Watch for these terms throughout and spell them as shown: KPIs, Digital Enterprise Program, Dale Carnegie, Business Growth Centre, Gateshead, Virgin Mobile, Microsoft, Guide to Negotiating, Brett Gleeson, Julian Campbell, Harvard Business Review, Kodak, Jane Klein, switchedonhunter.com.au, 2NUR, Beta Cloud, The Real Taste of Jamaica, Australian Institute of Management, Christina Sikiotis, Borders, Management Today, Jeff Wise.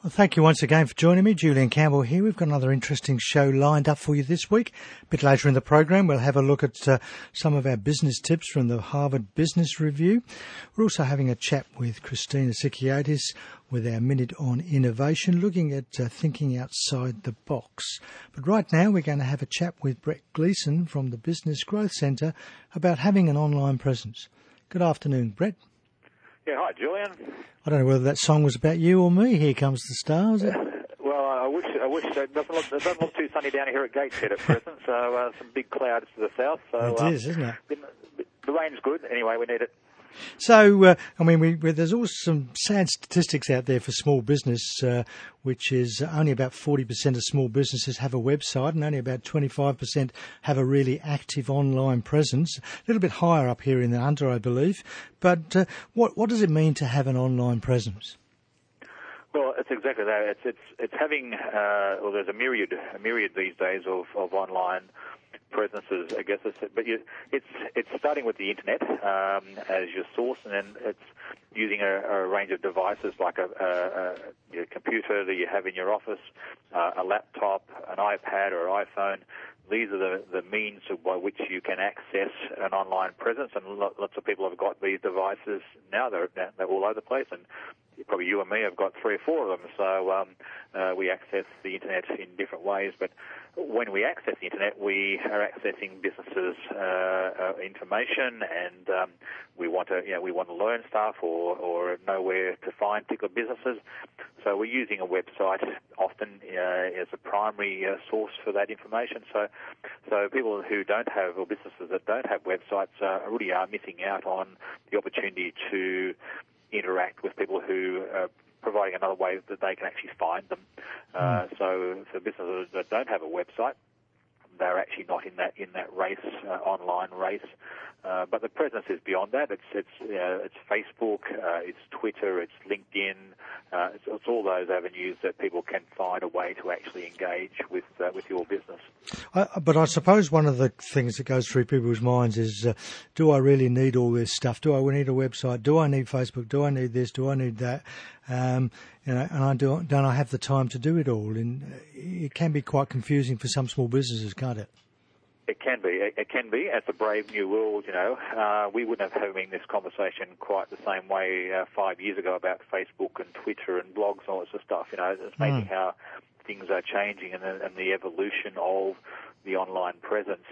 Well, thank you once again for joining me. Julian Campbell here. We've got another interesting show lined up for you this week. A bit later in the program, we'll have a look at some of our business tips from the Harvard Business Review. We're also having a chat with Christina Sikiotis with our Minute on Innovation, looking at thinking outside the box. But right now, we're going to have a chat with Brett Gleeson from the Business Growth Centre about having an online presence. Good afternoon, Brett. Yeah, hi, Julian. I don't know whether that song was about you or me. Here comes the stars. Well, I wish it doesn't look too sunny down here at Gateshead at present. So some big clouds to the south. So it is, isn't it? The rain's good anyway. We need it. So, there's also some sad statistics out there for small business, which is only about 40% of small businesses have a website and only about 25% have a really active online presence. A little bit higher up here in the Hunter, I believe. But what does it mean to have an online presence? Well, it's exactly that. It's having, there's a myriad these days of online presences, I guess, but it's starting with the internet as your source, and then it's using a range of devices like your computer that you have in your office, a laptop, an iPad or iPhone. These are the means by which you can access an online presence, and lots of people have got these devices now. They're all over the place, and probably you and me have got 3 or 4 of them. So we access the internet in different ways, but when we access the internet, we are accessing businesses' information, and we want to learn stuff or know where to find particular businesses. So we're using a website often as a primary source for that information. So people who don't have, or businesses that don't have websites, really are missing out on the opportunity to interact with people who are providing another way that they can actually find them. So for businesses that don't have a website, they're actually not in that race, online race. But the presence is beyond that. It's Facebook, it's Twitter, it's LinkedIn, it's all those avenues that people can find a way to actually engage with your business. But I suppose one of the things that goes through people's minds is, do I really need all this stuff? Do I need a website? Do I need Facebook? Do I need this? Do I need that? And don't I have the time to do it all? And it can be quite confusing for some small businesses, can't it? It can be. It's a brave new world, you know. We wouldn't have having this conversation quite the same way 5 years ago about Facebook and Twitter and blogs and all sorts of stuff. You know, it's amazing how things are changing, and the evolution of the online presence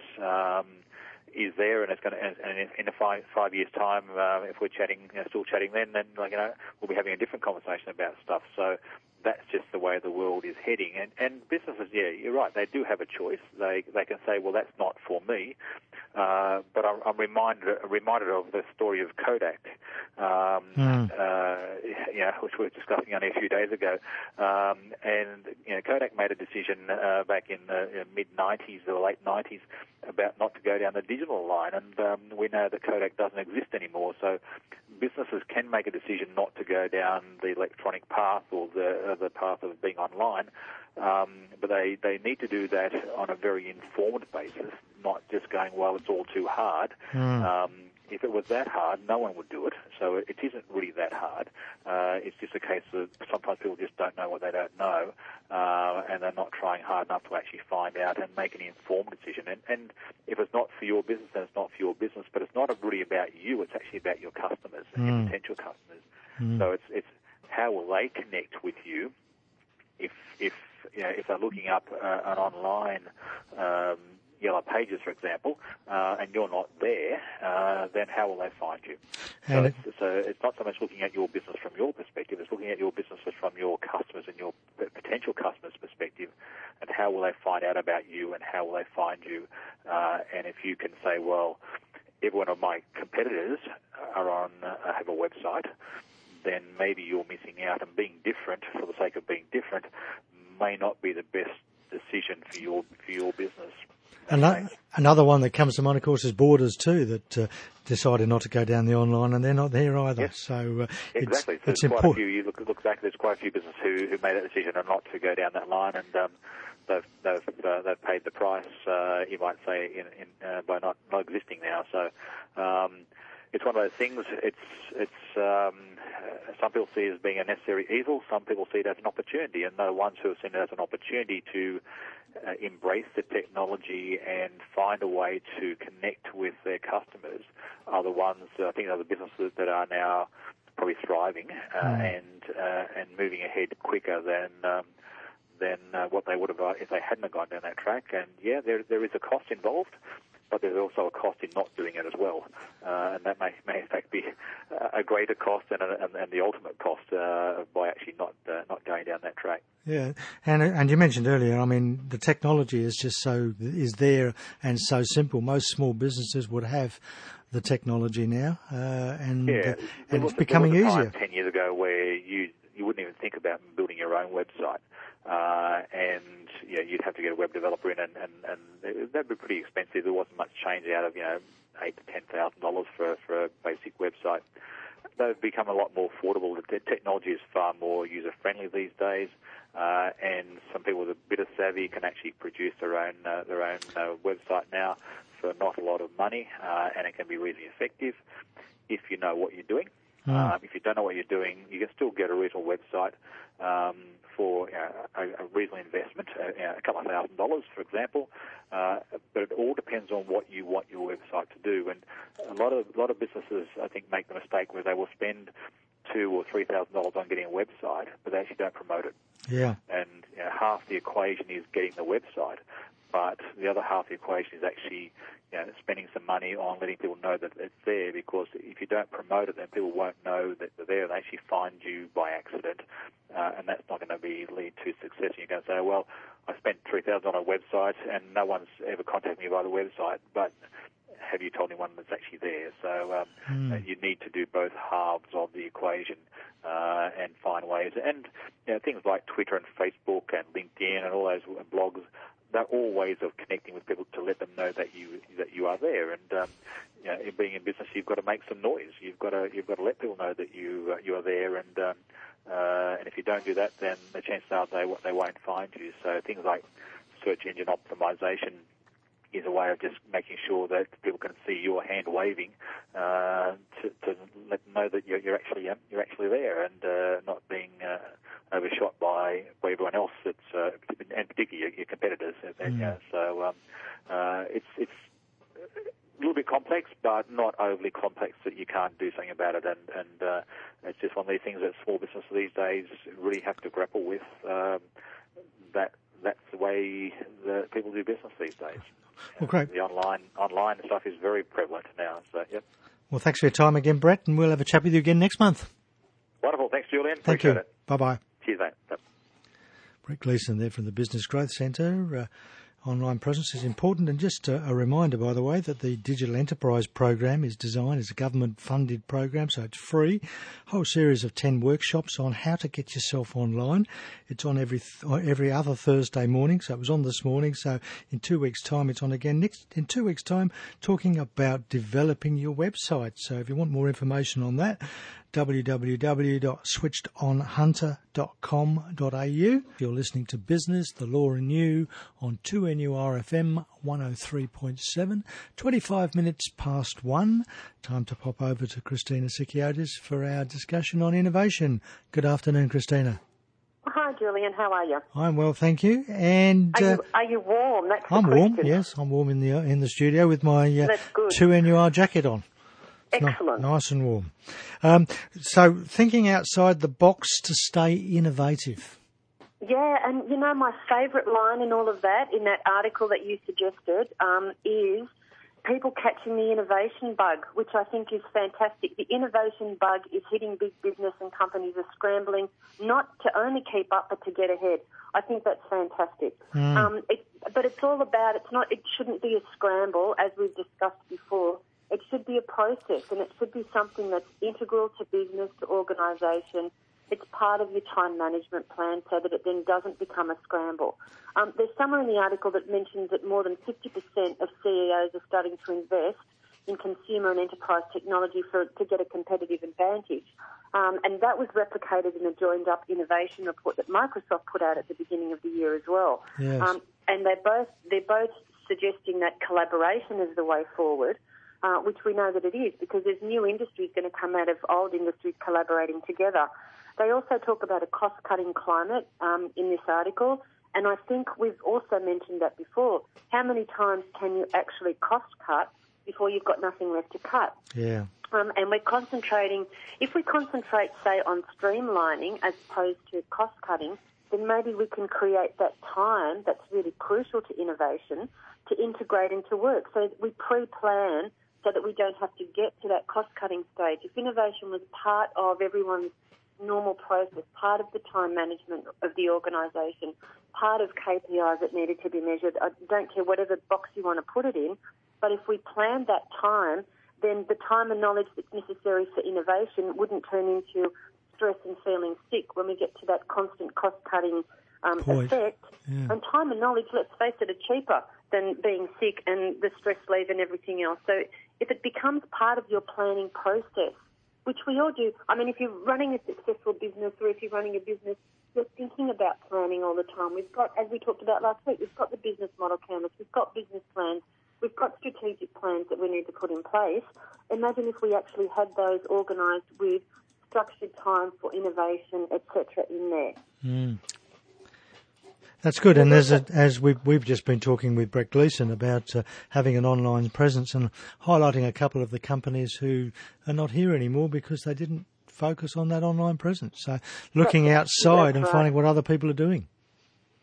is there, and it's going to. And in a five years' time, if we're chatting, still chatting, then we'll be having a different conversation about stuff. So that's just the way the world is heading. And businesses, yeah, you're right. They do have a choice. They can say, well, that's not for me. But I'm reminded of the story of Kodak, which we were discussing only a few days ago. Kodak made a decision back in the mid-'90s or late '90s about not to go down the digital line, and we know that Kodak doesn't exist anymore. So businesses can make a decision not to go down the electronic path or the path of being online, but they need to do that on a very informed basis, not just going, well, it's all too hard. If it was that hard, no one would do it. So it isn't really that hard. It's just a case of sometimes people just don't know what they don't know, and they're not trying hard enough to actually find out and make an informed decision. And if it's not for your business, then it's not for your business. But it's not really about you. It's actually about your customers and your potential customers. So it's how will they connect with you if they're looking up an online Yellow Pages, for example, and you're not there, then how will they find you? So it's not so much looking at your business from your perspective, it's looking at your business from your customers and your potential customers' perspective, and how will they find out about you and how will they find you? And if you can say, well, every one of my competitors have a website, then maybe you're missing out, and being different for the sake of being different may not be the best decision for your business. Another one that comes to mind, of course, is Borders too, that decided not to go down the online, and they're not there either. Yes. So exactly. It's important. You look back, there's quite a few businesses who made that decision and not to go down that line, and they've paid the price, you might say, by not existing now. So it's one of those things. It's some people see it as being a necessary evil. Some people see it as an opportunity, and the ones who have seen it as an opportunity to embrace the technology and find a way to connect with their customers are the ones I think are the businesses that are now probably thriving and moving ahead quicker than what they would have if they hadn't have gone down that track. And yeah, there is a cost involved, but there's also a cost in not doing it as well, and that may in fact be a greater cost and the ultimate cost by actually not going down that track. Yeah, and you mentioned earlier, I mean, the technology is just is there and so simple. Most small businesses would have the technology now, and it's becoming easier. 10 years ago, where you wouldn't even think about building your own website. And you know, you'd have to get a web developer in, and that'd be pretty expensive. There wasn't much change out of $8,000 to $10,000 for a basic website. They've become a lot more affordable. The technology is far more user friendly these days, and some people with a bit of savvy can actually produce their own website now for not a lot of money, and it can be really effective if you know what you're doing. If you don't know what you're doing, you can still get a reasonable website for a reasonable investment, a couple of $1,000s, for example. But it all depends on what you want your website to do. And a lot of businesses, I think, make the mistake where they will spend $2,000 or $3,000 on getting a website, but they actually don't promote it. Yeah. And half the equation is getting the website, but the other half of the equation is actually spending some money on letting people know that it's there, because if you don't promote it, then people won't know that they're there. They actually find you by accident, and that's not going to lead to success. You're going to say, well, I spent $3,000 on a website and no one's ever contacted me by the website, but have you told anyone that's actually there? So you need to do both halves of the equation and find ways. And things like Twitter and Facebook and LinkedIn and all those blogs, they're all ways of connecting with people to let them know that you are there. And in being in business, you've got to make some noise. You've got to let people know that you are there. And and if you don't do that, then the chances are they won't find you. So things like search engine optimization is a way of just making sure that people can see your hand waving to let them know that you're actually there, and not being overshot by everyone else. It's and particularly your competitors. So it's a little bit complex, but not overly complex that you can't do something about it. And it's just one of these things that small businesses these days really have to grapple with. That's the way that people do business these days. Well, great. The online stuff is very prevalent now. So, yep. Well, thanks for your time again, Brett, and we'll have a chat with you again next month. Wonderful. Thanks, Julian. Appreciate it. Bye-bye. Cheers, mate. Yep. Brett Gleeson there from the Business Growth Centre. Online presence is important. And just a reminder, by the way, that the Digital Enterprise Program is designed as a government-funded program, so it's free. A whole series of 10 workshops on how to get yourself online. It's on every other Thursday morning, so it was on this morning. So in 2 weeks' time, it's on again. In 2 weeks' time, talking about developing your website. So if you want more information on that, www.switchedonhunter.com.au. You're listening to Business, the Law and You on 2NUR FM 103.7, 25 minutes past 1. Time to pop over to Christina Sikiotis for our discussion on innovation. Good afternoon, Christina. Hi, Julian. How are you? I'm well, thank you. And are you warm? That's I'm warm, yes. I'm warm in the studio with my 2NUR jacket on. Excellent. Nice and warm. So thinking outside the box to stay innovative. Yeah, and you know, my favourite line in all of that, in that article that you suggested, is people catching the innovation bug, which I think is fantastic. The innovation bug is hitting big business, and companies are scrambling not to only keep up but to get ahead. I think that's fantastic. But it's all about, it shouldn't be a scramble, as we've discussed before. It should be a process, and it should be something that's integral to business, to organisation. It's part of your time management plan so that it then doesn't become a scramble. There's somewhere in the article that mentions that more than 50% of CEOs are starting to invest in consumer and enterprise technology to get a competitive advantage. And that was replicated in a joined-up innovation report that Microsoft put out at the beginning of the year as well. Yes. And they're both suggesting that collaboration is the way forward. which we know that it is, because there's new industries going to come out of old industries collaborating together. They also talk about a cost-cutting climate in this article, and I think we've also mentioned that before. How many times can you actually cost-cut before you've got nothing left to cut? Yeah. And we're concentrating, if we concentrate, say, on streamlining as opposed to cost-cutting, then maybe we can create that time that's really crucial to innovation to integrate into work. So we pre-plan so that we don't have to get to that cost-cutting stage. If innovation was part of everyone's normal process, part of the time management of the organisation, part of KPIs that needed to be measured, I don't care whatever box you want to put it in, but if we planned that time, then the time and knowledge that's necessary for innovation wouldn't turn into stress and feeling sick when we get to that constant cost-cutting effect. Yeah. And time and knowledge, let's face it, are cheaper than being sick and the stress leave and everything else. So if it becomes part of your planning process, which we all do. I mean, if you're running a successful business or if you're running a business, you're thinking about planning all the time. We've got, as we talked about last week, we've got the business model canvas, we've got business plans, we've got strategic plans that we need to put in place. Imagine if we actually had those organised with structured time for innovation, etc., in there. Mm. That's good, and there's as we've just been talking with Brett Gleeson about having an online presence and highlighting a couple of the companies who are not here anymore because they didn't focus on that online presence. So looking outside and finding what other people are doing.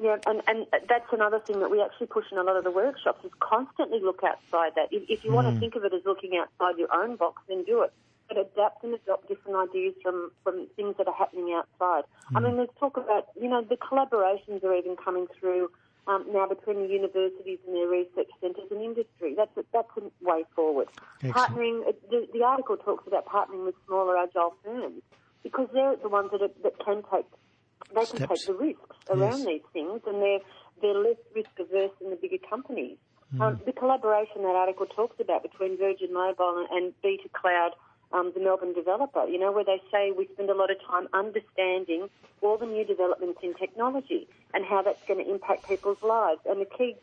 Yeah, and that's another thing that we actually push in a lot of the workshops is constantly look outside that. If you want to think of it as looking outside your own box, then do it. But adapt and adopt different ideas from things that are happening outside. Mm. I mean, there's talk about, you know, the collaborations are even coming through now between the universities and their research centres and industry. That's a way forward. Excellent. Partnering, the article talks about partnering with smaller agile firms because they're the ones that can take steps, can take the risks around these things, and they're less risk averse than the bigger companies. Mm. The collaboration that article talks about between Virgin Mobile and Beta Cloud, the Melbourne developer, you know, where they say we spend a lot of time understanding all the new developments in technology and how that's going to impact people's lives. And the key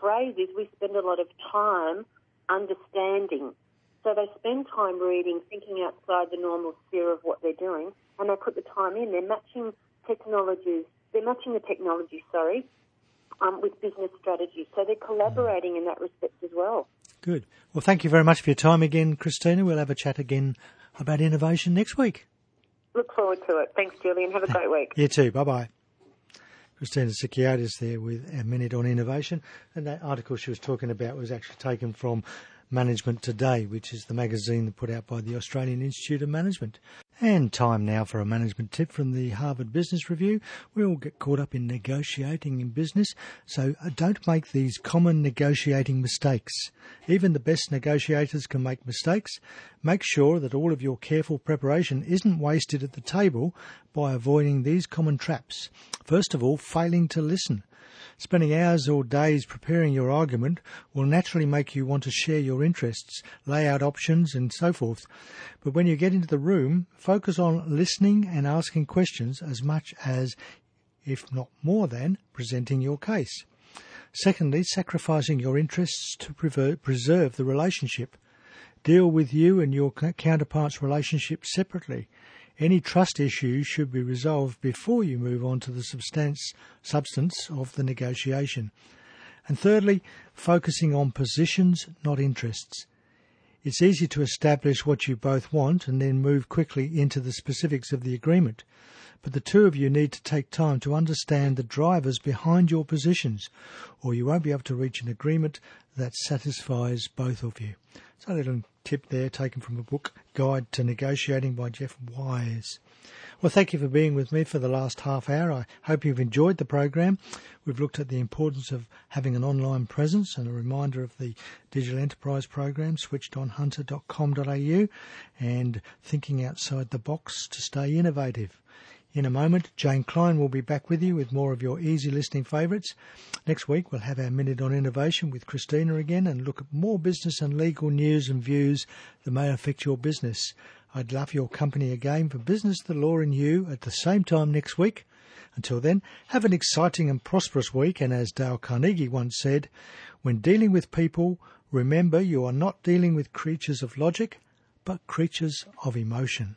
phrase is we spend a lot of time understanding. So they spend time reading, thinking outside the normal sphere of what they're doing, and they put the time in. They're matching technologies. They're matching the technology, with business strategy. So they're collaborating in that respect as well. Good. Well, thank you very much for your time again, Christina. We'll have a chat again about innovation next week. Look forward to it. Thanks, Julian. Have a great week. You too. Bye-bye. Christina Sikiotis there with a minute on innovation. And that article she was talking about was actually taken from Management Today, which is the magazine put out by the Australian Institute of Management. And time now for a management tip from the Harvard Business Review. We all get caught up in negotiating in business, so don't make these common negotiating mistakes. Even the best negotiators can make mistakes. Make sure that all of your careful preparation isn't wasted at the table by avoiding these common traps. First of all, failing to listen. Spending hours or days preparing your argument will naturally make you want to share your interests, lay out options and so forth. But when you get into the room, focus on listening and asking questions as much as, if not more than, presenting your case. Secondly, sacrificing your interests to preserve the relationship. Deal with you and your counterpart's relationship separately. Any trust issues should be resolved before you move on to the substance of the negotiation. And thirdly, focusing on positions, not interests. It's easy to establish what you both want and then move quickly into the specifics of the agreement. But the two of you need to take time to understand the drivers behind your positions, or you won't be able to reach an agreement that satisfies both of you. So a little tip there taken from a book, Guide to Negotiating by Jeff Wise. Well, thank you for being with me for the last half hour. I hope you've enjoyed the program. We've looked at the importance of having an online presence and a reminder of the Digital Enterprise Program, switchedonhunter.com.au, and thinking outside the box to stay innovative. In a moment, Jane Klein will be back with you with more of your easy listening favourites. Next week, we'll have our Minute on Innovation with Christina again and look at more business and legal news and views that may affect your business. I'd love your company again for Business, the Law and You at the same time next week. Until then, have an exciting and prosperous week. And as Dale Carnegie once said, when dealing with people, Remember, you are not dealing with creatures of logic, but creatures of emotion.